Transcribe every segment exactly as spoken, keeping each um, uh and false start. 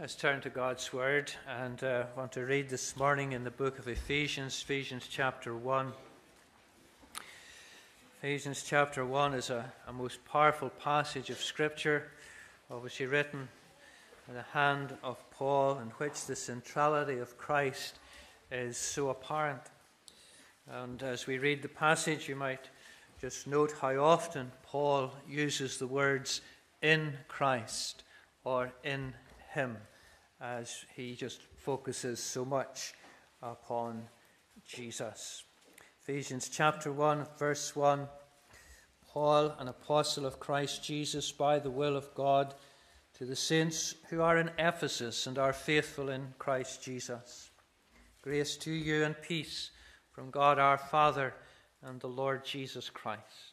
Let's turn to God's Word, and I uh, want to read this morning in the book of Ephesians, Ephesians chapter one. Ephesians chapter one is a, a most powerful passage of Scripture, obviously written in the hand of Paul, in which the centrality of Christ is so apparent. And as we read the passage, you might just note how often Paul uses the words in Christ or in Him, as he just focuses so much upon Jesus. Ephesians chapter one, verse one, Paul, an apostle of Christ Jesus, by the will of God, to the saints who are in Ephesus and are faithful in Christ Jesus. Grace to you and peace from God our Father and the Lord Jesus Christ.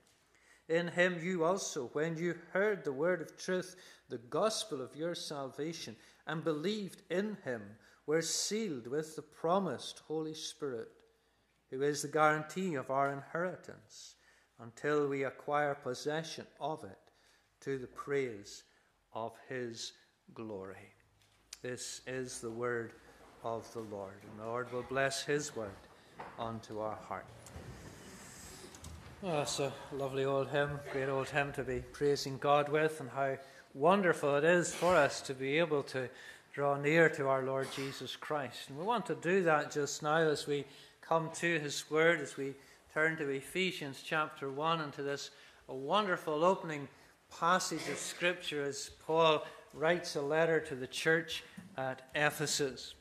In him you also, when you heard the word of truth, the gospel of your salvation, and believed in him, were sealed with the promised Holy Spirit, who is the guarantee of our inheritance, until we acquire possession of it, to the praise of his glory. This is the word of the Lord, and the Lord will bless his word unto our heart. Oh, it's a lovely old hymn, great old hymn to be praising God with, and how wonderful it is for us to be able to draw near to our Lord Jesus Christ. And we want to do that just now as we come to his word, as we turn to Ephesians chapter one and to this a wonderful opening passage of Scripture as Paul writes a letter to the church at Ephesus.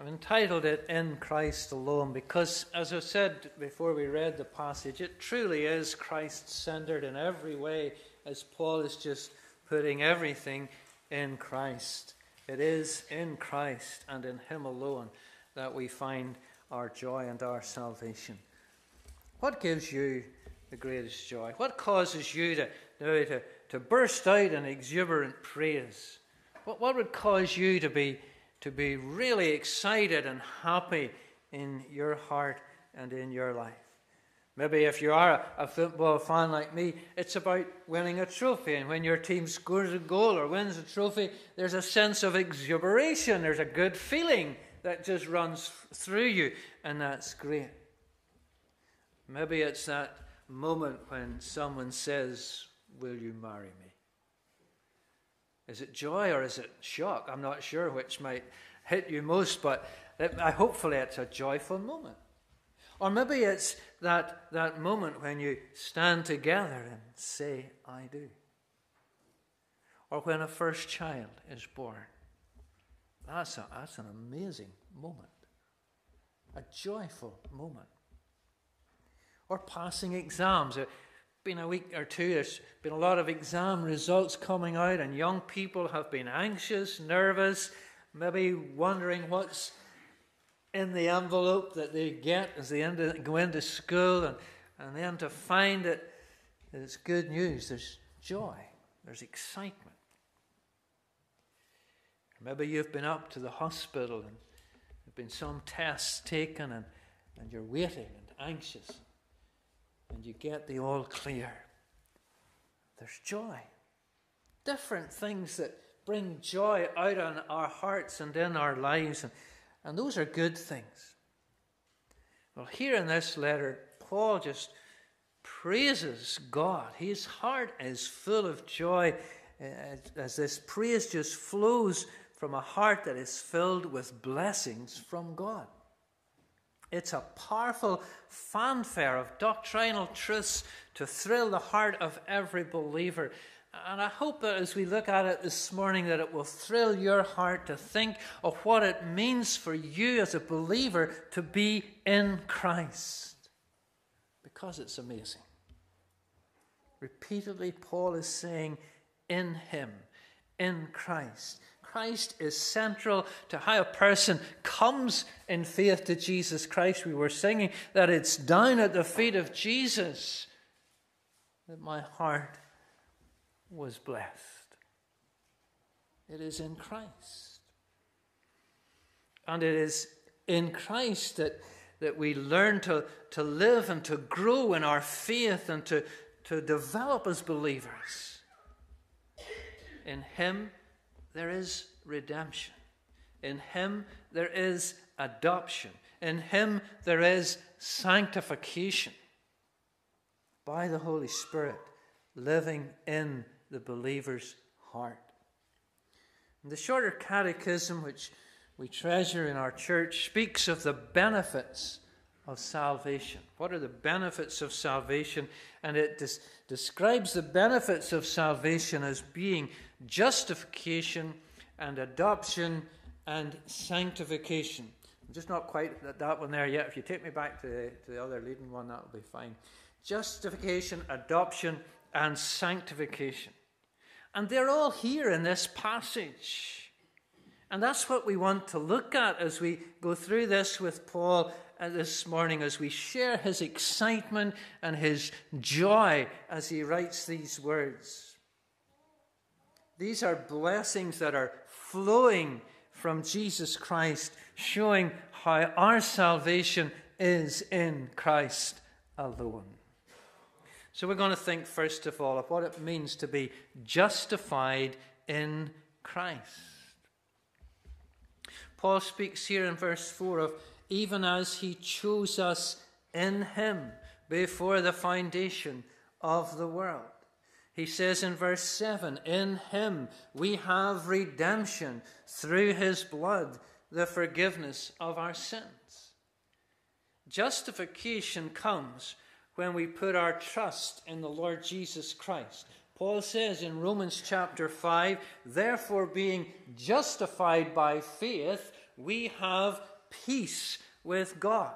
I've entitled it, In Christ Alone, because, as I said before we read the passage, it truly is Christ-centered in every way, as Paul is just putting everything in Christ. It is in Christ and in him alone that we find our joy and our salvation. What gives you the greatest joy? What causes you to, you know, to, to burst out in exuberant praise? What, what would cause you to be to be really excited and happy in your heart and in your life? Maybe if you are a football fan like me, it's about winning a trophy. And when your team scores a goal or wins a trophy, there's a sense of exuberation. There's a good feeling that just runs through you, and that's great. Maybe it's that moment when someone says, "Will you marry me?" Is it joy or is it shock? I'm not sure which might hit you most, but it, hopefully it's a joyful moment. Or maybe it's that, that moment when you stand together and say, "I do." Or when a first child is born. That's, a, that's an amazing moment. A joyful moment. Or passing exams. Been a week or two, there's been a lot of exam results coming out, and young people have been anxious, nervous, maybe wondering what's in the envelope that they get as they into, go into school, and, and then to find it, that it's good news. There's joy, there's excitement. Maybe you've been up to the hospital and There have been some tests taken, and, and you're waiting and anxious, and you get the all clear. There's joy. Different things that bring joy out on our hearts and in our lives, and, and those are good things. Well, here in this letter, Paul just praises God. His heart is full of joy as this praise just flows from a heart that is filled with blessings from God. It's a powerful fanfare of doctrinal truths to thrill the heart of every believer. And I hope that as we look at it this morning, that it will thrill your heart to think of what it means for you as a believer to be in Christ. Because it's amazing. Repeatedly, Paul is saying, in him, in Christ. Christ is central to how a person comes in faith to Jesus Christ. We were singing that it's down at the feet of Jesus that my heart was blessed. It is in Christ. And it is in Christ that, that we learn to, to live and to grow in our faith and to, to develop as believers. In him there is redemption. In him there is adoption. In him there is sanctification. By the Holy Spirit living in the believer's heart. And the Shorter Catechism, which we treasure in our church, speaks of the benefits of salvation. What are the benefits of salvation? And it des- describes the benefits of salvation as being justification and adoption and sanctification. I'm just not quite at that one there yet. If you take me back to the, to the other leading one, that'll be fine. Justification, adoption, and sanctification. And they're all here in this passage. And that's what we want to look at as we go through this with Paul this morning, as we share his excitement and his joy as he writes these words. These are blessings that are flowing from Jesus Christ, showing how our salvation is in Christ alone. So we're going to think, first of all, of what it means to be justified in Christ. Paul speaks here in verse four of, even as he chose us in him before the foundation of the world. He says in verse seven, in him we have redemption through his blood, the forgiveness of our sins. Justification comes when we put our trust in the Lord Jesus Christ. Paul says in Romans chapter five, therefore being justified by faith, we have peace with God.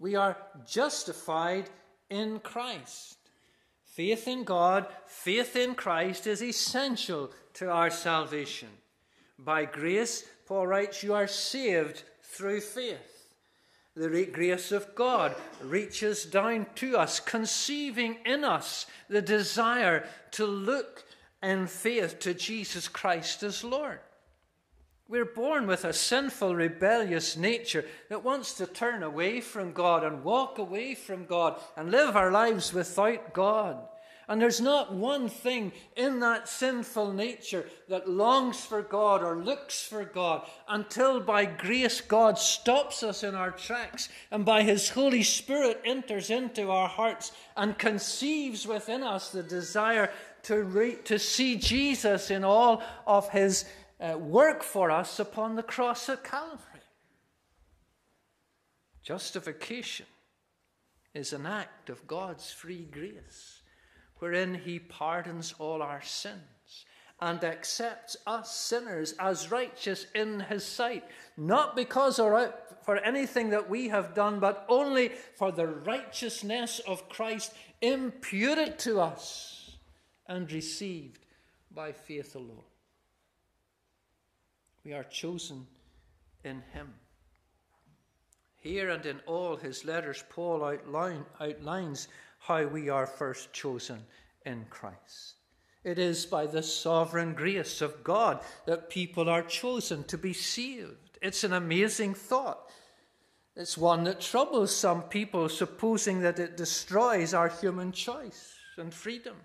We are justified in Christ. Faith in God, faith in Christ is essential to our salvation. By grace, Paul writes, you are saved through faith. The grace of God reaches down to us, conceiving in us the desire to look in faith to Jesus Christ as Lord. We're born with a sinful, rebellious nature that wants to turn away from God and walk away from God and live our lives without God. And there's not one thing in that sinful nature that longs for God or looks for God until by grace God stops us in our tracks and by his Holy Spirit enters into our hearts and conceives within us the desire to, re- to see Jesus in all of his uh, work for us upon the cross at Calvary. Justification is an act of God's free grace, wherein he pardons all our sins and accepts us sinners as righteous in his sight, not because or for anything that we have done, but only for the righteousness of Christ imputed to us and received by faith alone. We are chosen in him. Here and in all his letters, Paul outline, outlines how we are first chosen in Christ. It is by the sovereign grace of God that people are chosen to be saved. it's an amazing thought. It's one that troubles some people, supposing that it destroys our human choice and freedom.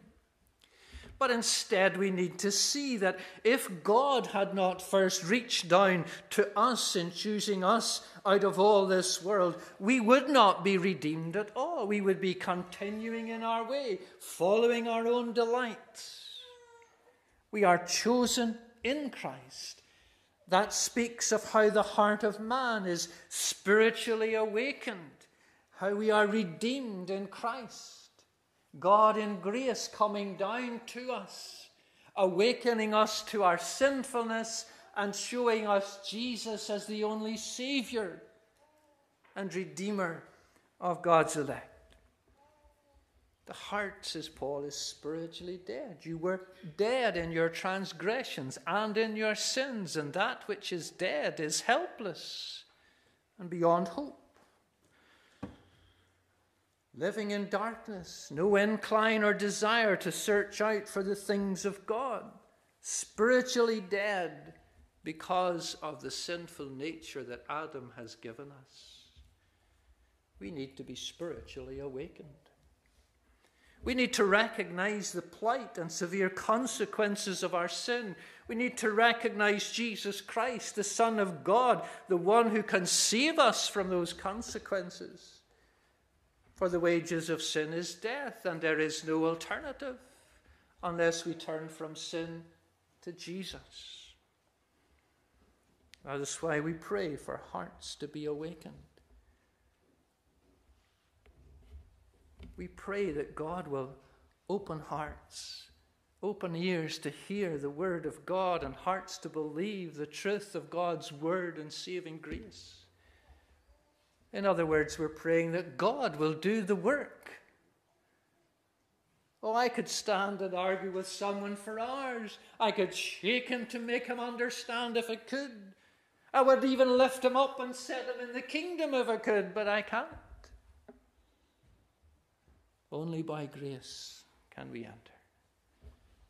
But instead, we need to see that if God had not first reached down to us in choosing us out of all this world, we would not be redeemed at all. We would be continuing in our way, following our own delights. We are chosen in Christ. That speaks of how the heart of man is spiritually awakened, how we are redeemed in Christ. God in grace coming down to us, awakening us to our sinfulness and showing us Jesus as the only Savior and Redeemer of God's elect. The heart, says Paul, is spiritually dead. You were dead in your transgressions and in your sins, and that which is dead is helpless and beyond hope. Living in darkness, no incline or desire to search out for the things of God, spiritually dead because of the sinful nature that Adam has given us. We need to be spiritually awakened. We need to recognize the plight and severe consequences of our sin. We need to recognize Jesus Christ, the Son of God, the one who can save us from those consequences. For the wages of sin is death, and there is no alternative unless we turn from sin to Jesus. That is why we pray for hearts to be awakened. We pray that God will open hearts, open ears to hear the word of God, and hearts to believe the truth of God's word and saving grace. In other words, we're praying that God will do the work. Oh, I could stand and argue with someone for hours. I could shake him to make him understand if I could. I would even lift him up and set him in the kingdom if I could, but I can't. Only by grace can we enter.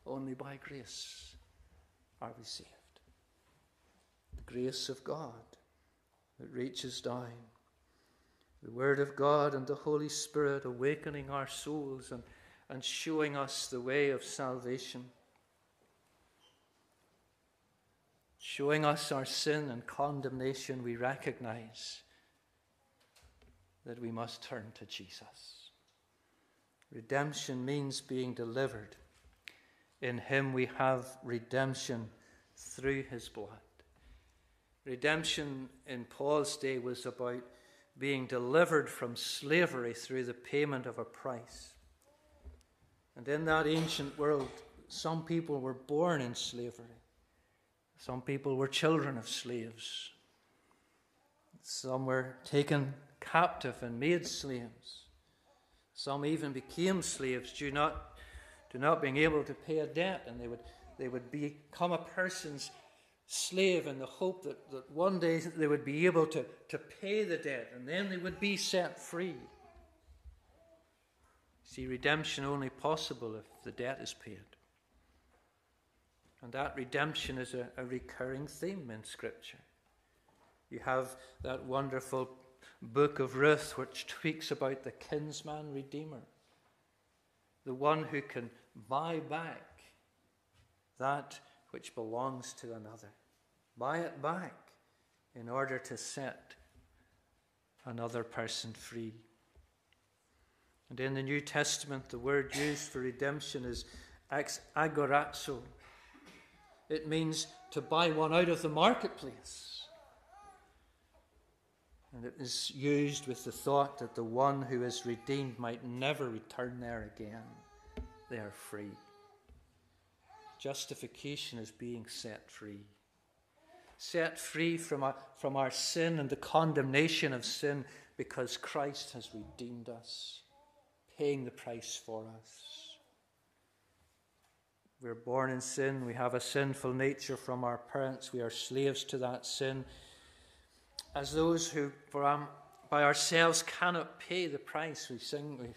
Only by grace are we saved. The grace of God that reaches down. The Word of God and the Holy Spirit awakening our souls and, and showing us the way of salvation. Showing us our sin and condemnation, we recognize that we must turn to Jesus. Redemption means being delivered. In Him we have redemption through His blood. Redemption in Paul's day was about being delivered from slavery through the payment of a price. And in that ancient world, some people were born in slavery. Some people were children of slaves. Some were taken captive and made slaves. Some even became slaves due not, due not being able to pay a debt, and they would, they would become a person's slave in the hope that, that one day they would be able to, to pay the debt, and then they would be set free. See, redemption only possible if the debt is paid. And that redemption is a, a recurring theme in Scripture. You have that wonderful book of Ruth which speaks about the kinsman redeemer, the one who can buy back that which belongs to another. Buy it back in order to set another person free. And in the New Testament, the word used for redemption is ex agorazo. It means to buy one out of the marketplace. And it is used with the thought that the one who is redeemed might never return there again. They are free. Justification is being set free. Set free from our, from our sin and the condemnation of sin because Christ has redeemed us, paying the price for us. We're born in sin. We have a sinful nature from our parents. We are slaves to that sin. As those who from, by ourselves cannot pay the price, we sing, we,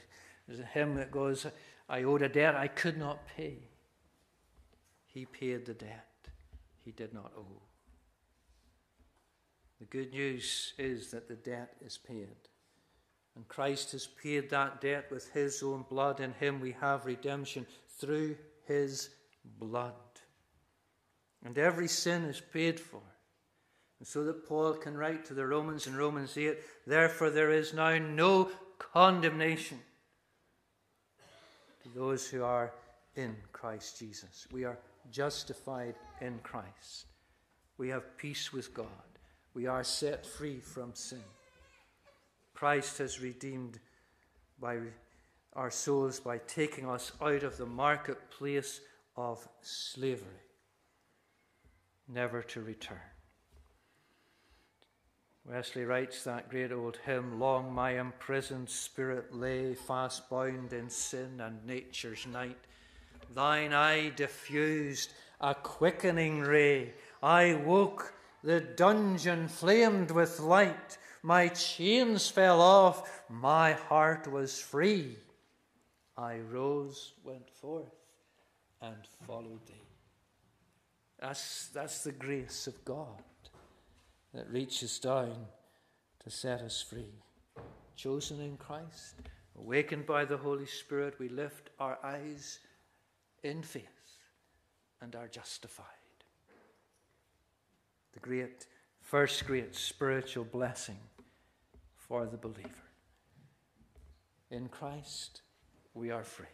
there's a hymn that goes, I owed a debt I could not pay. He paid the debt he did not owe. The good news is that the debt is paid. And Christ has paid that debt with his own blood. In him we have redemption through his blood. And every sin is paid for. And so that Paul can write to the Romans in Romans eight, therefore there is now no condemnation to those who are in Christ Jesus. We are justified in Christ. We have peace with God. We are set free from sin. Christ has redeemed by our souls by taking us out of the marketplace of slavery, never to return. Wesley writes that great old hymn, long my imprisoned spirit lay fast bound in sin and nature's night. Thine eye diffused a quickening ray. I woke, the dungeon flamed with light. My chains fell off, my heart was free. I rose, went forth, and followed thee. That's, that's the grace of God that reaches down to set us free. Chosen in Christ, awakened by the Holy Spirit, we lift our eyes in faith and are justified. The great, first great spiritual blessing for the believer. In Christ, we are free.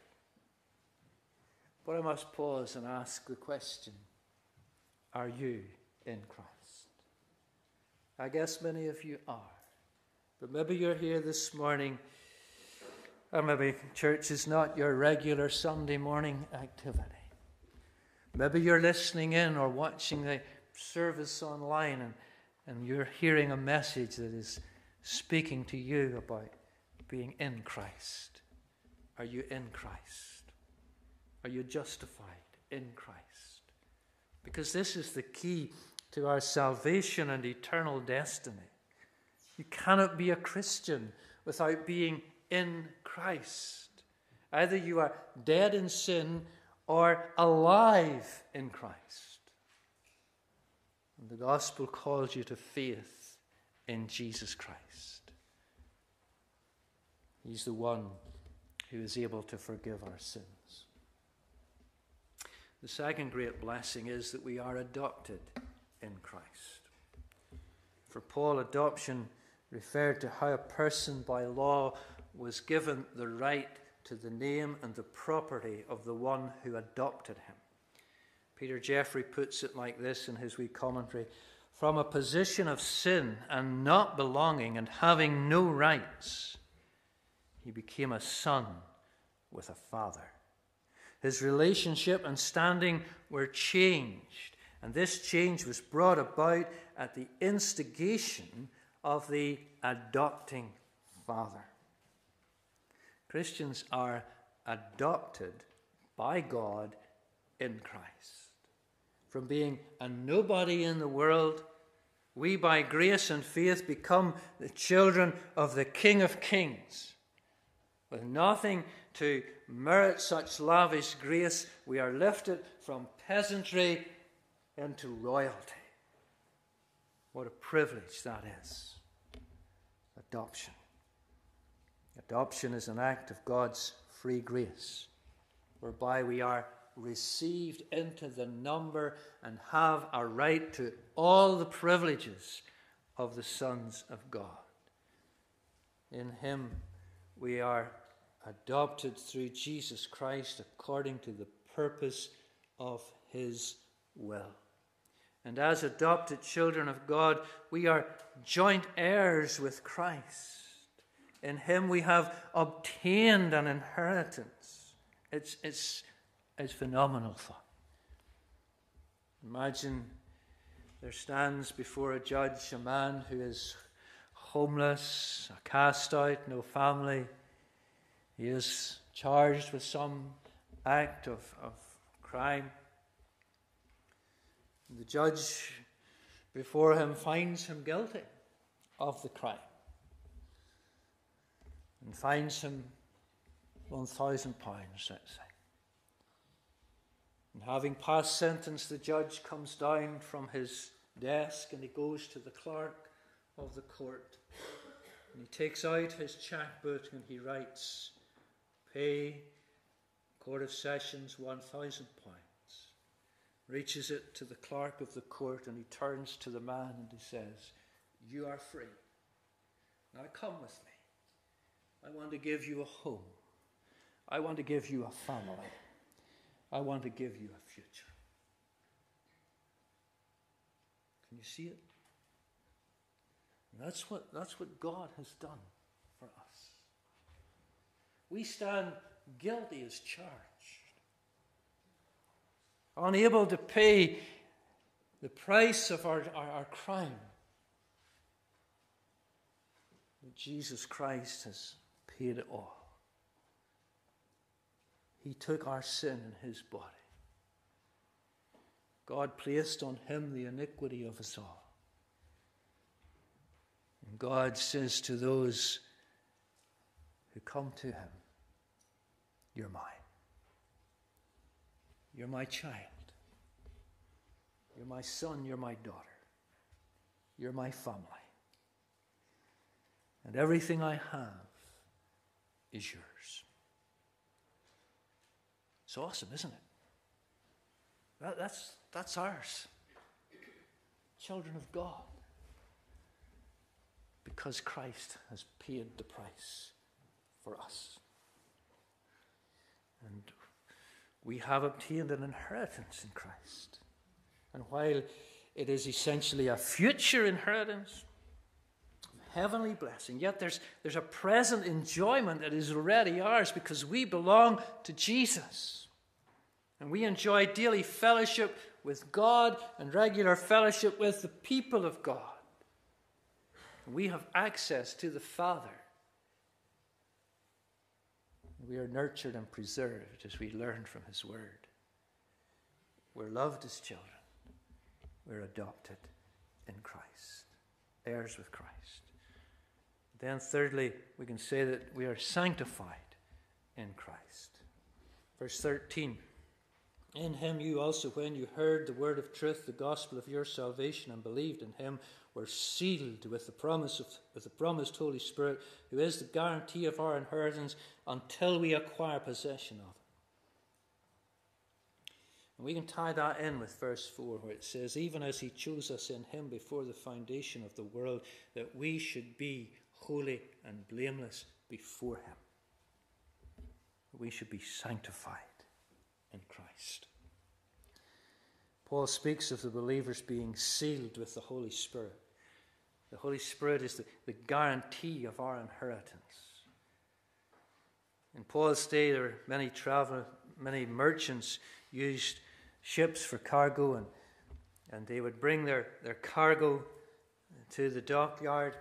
But I must pause and ask the question, are you in Christ? I guess many of you are. But maybe you're here this morning, or maybe church is not your regular Sunday morning activity. Maybe you're listening in or watching the service online, and, and you're hearing a message that is speaking to you about being in Christ. Are you in Christ? Are you justified in Christ? Because this is the key to our salvation and eternal destiny. You cannot be a Christian without being in Christ. Either you are dead in sin or alive in Christ. And the gospel calls you to faith in Jesus Christ. He's the one who is able to forgive our sins. The second great blessing is that we are adopted in Christ. For Paul, adoption referred to how a person by law was given the right to the name and the property of the one who adopted him. Peter Jeffrey puts it like this in his wee commentary. From a position of sin and not belonging and having no rights, he became a son with a father. His relationship and standing were changed, and this change was brought about at the instigation of the adopting father. Christians are adopted by God in Christ. From being a nobody in the world, we by grace and faith become the children of the King of Kings. With nothing to merit such lavish grace, we are lifted from peasantry into royalty. What a privilege that is. Adoption. Adoption is an act of God's free grace, whereby we are received into the number and have a right to all the privileges of the sons of God. In him we are adopted through Jesus Christ according to the purpose of his will. And as adopted children of God, we are joint heirs with Christ. In him we have obtained an inheritance. It's it's It's phenomenal thought. Imagine there stands before a judge a man who is homeless, a cast out, no family. He is charged with some act of, of crime. The judge before him finds him guilty of the crime and fines him one thousand pounds, let's say. And having passed sentence, the judge comes down from his desk and he goes to the clerk of the court. And he takes out his checkbook and he writes, pay Court of Sessions one thousand pounds. Reaches it to the clerk of the court and he turns to the man and he says, you are free. Now come with me. I want to give you a home. I want to give you a family. I want to give you a future. Can you see it? And that's what, that's what God has done for us. We stand guilty as charged, unable to pay the price of our, our, our crime. But Jesus Christ has paid it all. He took our sin in his body. God placed on him the iniquity of us all. And God says to those who come to him, you're mine. You're my child. You're my son. You're my daughter. You're my family. And everything I have is yours. It's awesome, isn't it? That, that's, that's ours. Children of God. Because Christ has paid the price for us. And we have obtained an inheritance in Christ. And while it is essentially a future inheritance, heavenly blessing, yet there's, there's a present enjoyment that is already ours because we belong to Jesus. And we enjoy daily fellowship with God and regular fellowship with the people of God. And we have access to the Father. We are nurtured and preserved as we learn from his word. We're loved as children. We're adopted in Christ, heirs with Christ. Then thirdly, we can say that we are sanctified in Christ. Verse thirteen, in him you also, when you heard the word of truth, the gospel of your salvation, and believed in him, were sealed with the promise of with the promised Holy Spirit, who is the guarantee of our inheritance until we acquire possession of it. And we can tie that in with verse four, where it says, even as he chose us in him before the foundation of the world, that we should be holy and blameless before him. We should be sanctified in Christ. Paul speaks of the believers being sealed with the Holy Spirit. The Holy Spirit is the, the guarantee of our inheritance. In Paul's day, there were many travelers, many merchants used ships for cargo, and, and they would bring their, their cargo to the dockyard,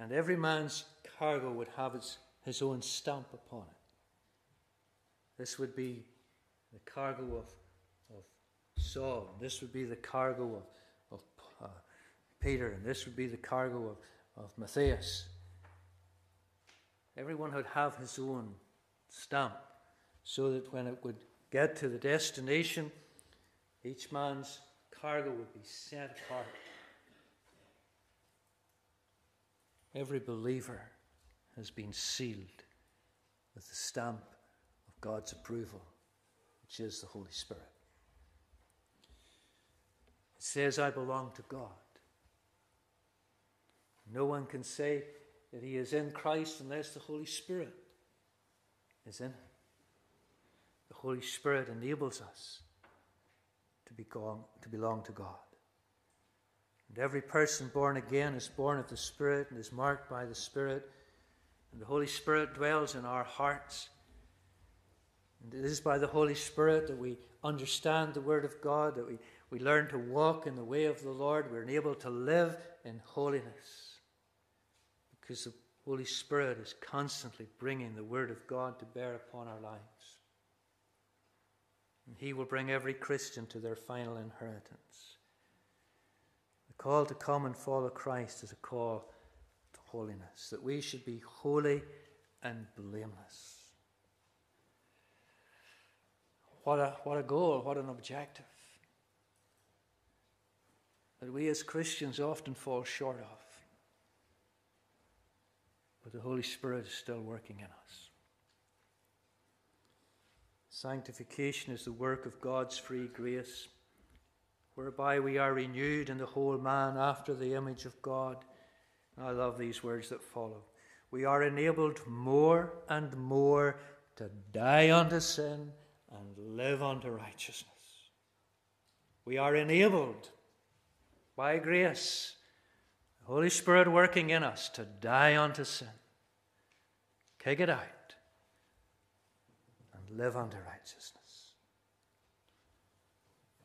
and every man's cargo would have its, his own stamp upon it. This would be the cargo of Saul, and this would be the cargo of, of uh, Peter, and this would be the cargo of, of Matthias. Everyone would have his own stamp, so that when it would get to the destination, each man's cargo would be set apart. Every believer has been sealed with the stamp of God's approval, which is the Holy Spirit. It says, I belong to God. No one can say that he is in Christ unless the Holy Spirit is in him. The Holy Spirit enables us to belong, to belong to God. And every person born again is born of the Spirit and is marked by the Spirit. And the Holy Spirit dwells in our hearts. And it is by the Holy Spirit that we understand the Word of God, that we We learn to walk in the way of the Lord. We're enabled to live in holiness because the Holy Spirit is constantly bringing the Word of God to bear upon our lives. And he will bring every Christian to their final inheritance. The call to come and follow Christ is a call to holiness, that we should be holy and blameless. What a, what a goal, what an objective. that we as Christians often fall short of. But the Holy Spirit is still working in us. Sanctification is the work of God's free grace, whereby we are renewed in the whole man after the image of God. And I love these words that follow. We are enabled more and more to die unto sin and live unto righteousness. We are enabled by grace, the Holy Spirit working in us, to die unto sin, kick it out, and live unto righteousness.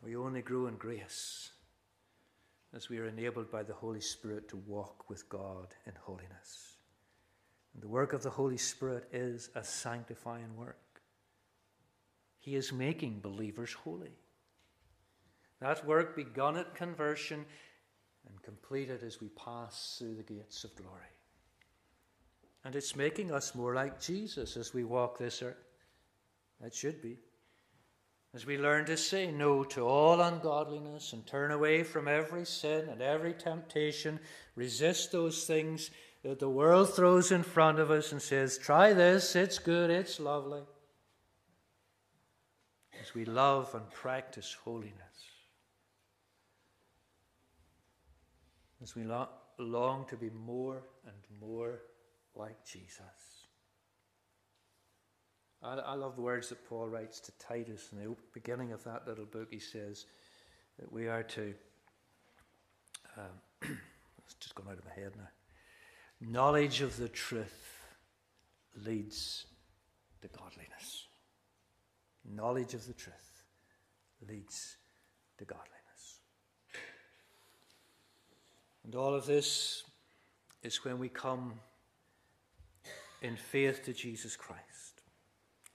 We only grow in grace as we are enabled by the Holy Spirit to walk with God in holiness. And the work of the Holy Spirit is a sanctifying work. He is making believers holy. That work begun at conversion and completed as we pass through the gates of glory. And it's making us more like Jesus as we walk this earth. That should be. As we learn to say no to all ungodliness and turn away from every sin and every temptation, resist those things that the world throws in front of us and says, try this, it's good, it's lovely. As we love and practice holiness, as we long to be more and more like Jesus. I love the words that Paul writes to Titus in the beginning of that little book. He says that we are to, um, it's just gone out of my head now, knowledge of the truth leads to godliness. Knowledge of the truth leads to godliness. And all of this is when we come in faith to Jesus Christ.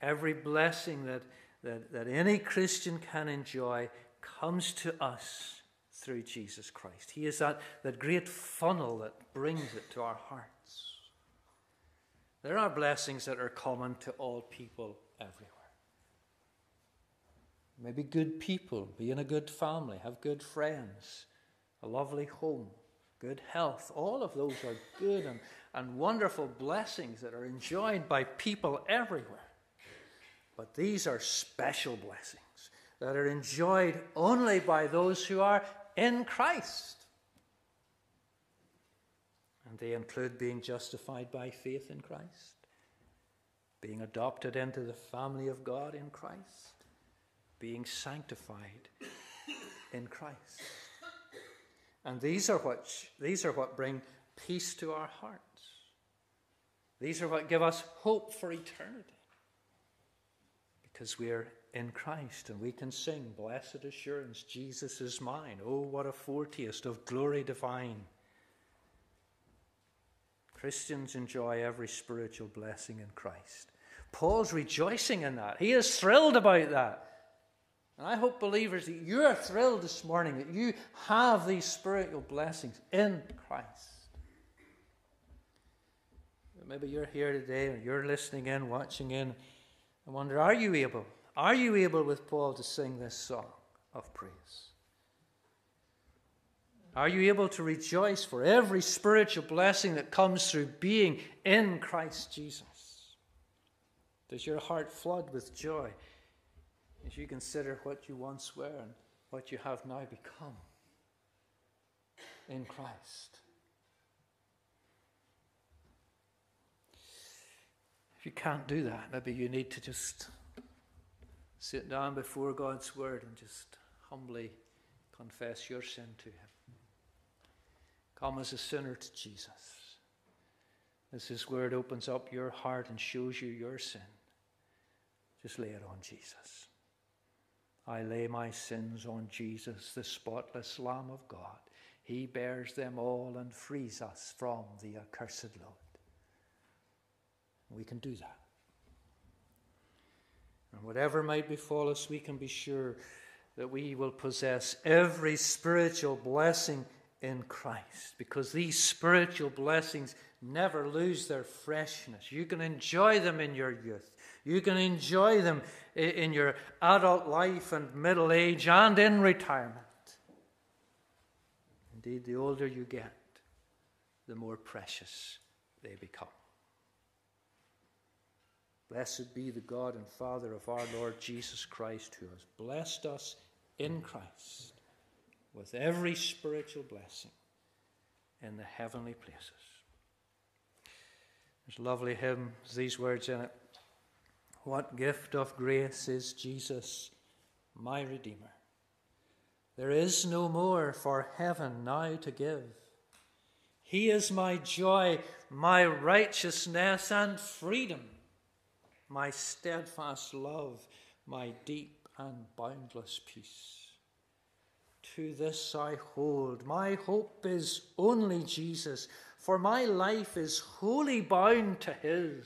Every blessing that, that, that any Christian can enjoy comes to us through Jesus Christ. He is that, that great funnel that brings it to our hearts. There are blessings that are common to all people everywhere. Maybe good people, be in a good family, have good friends, a lovely home, good health. All of those are good and, and wonderful blessings that are enjoyed by people everywhere. But these are special blessings that are enjoyed only by those who are in Christ. And they include being justified by faith in Christ, being adopted into the family of God in Christ, being sanctified in Christ. And these are what, these are what bring peace to our hearts. These are what give us hope for eternity. Because we are in Christ and we can sing, blessed assurance, Jesus is mine. Oh, what a foretaste of glory divine. Christians enjoy every spiritual blessing in Christ. Paul's rejoicing in that. He is thrilled about that. And I hope, believers, that you are thrilled this morning that you have these spiritual blessings in Christ. Maybe you're here today or you're listening in, watching in, I wonder, are you able, are you able with Paul to sing this song of praise? Are you able to rejoice for every spiritual blessing that comes through being in Christ Jesus? Does your heart flood with joy as you consider what you once were and what you have now become in Christ? If you can't do that, maybe you need to just sit down before God's word and just humbly confess your sin to him. Come as a sinner to Jesus. As his word opens up your heart and shows you your sin, just lay it on Jesus. I lay my sins on Jesus, the spotless Lamb of God. He bears them all and frees us from the accursed load. We can do that. And whatever might befall us, we can be sure that we will possess every spiritual blessing in Christ, because these spiritual blessings never lose their freshness. You can enjoy them in your youth. You can enjoy them in your adult life and middle age and in retirement. Indeed, the older you get, the more precious they become. Blessed be the God and Father of our Lord Jesus Christ, who has blessed us in Christ with every spiritual blessing in the heavenly places. There's a lovely hymn, these words in it. What gift of grace is Jesus, my Redeemer? There is no more for heaven now to give. He is my joy, my righteousness and freedom, my steadfast love, my deep and boundless peace. To this I hold, my hope is only Jesus, for my life is wholly bound to his.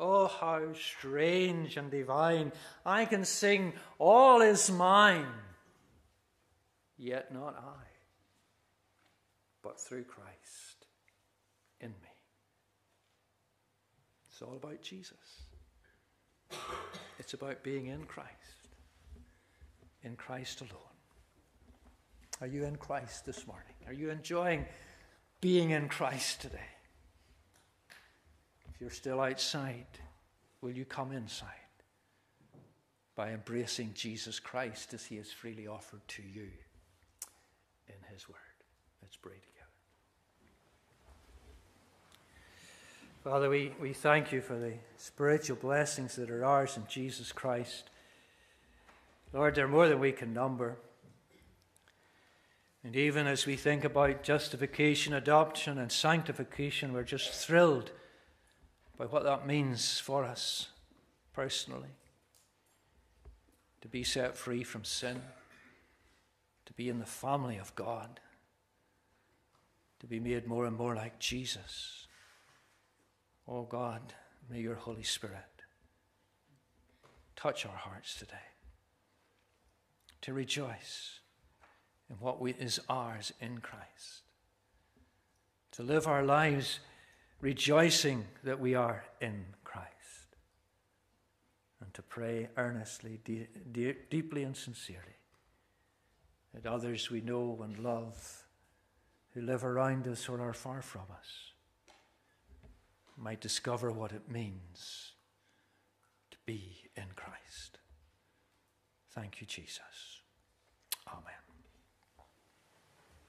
Oh, how strange and divine, I can sing, all is mine, yet not I, but through Christ in me. It's all about Jesus. It's about being in Christ, in Christ alone. Are you in Christ this morning? Are you enjoying being in Christ today? If you're still outside, will you come inside by embracing Jesus Christ as he is freely offered to you in his word? Let's pray together. Father, we, we thank you for the spiritual blessings that are ours in Jesus Christ. Lord, they're more than we can number. And even as we think about justification, adoption, and sanctification, we're just thrilled by what that means for us personally. To be set free from sin, to be in the family of God, to be made more and more like Jesus. Oh God, may your Holy Spirit touch our hearts today to rejoice in what we, is ours in Christ. To live our lives rejoicing that we are in Christ. And to pray earnestly, de- de- deeply and sincerely that others we know and love who live around us or are far from us might discover what it means to be in Christ. Thank you, Jesus. Amen.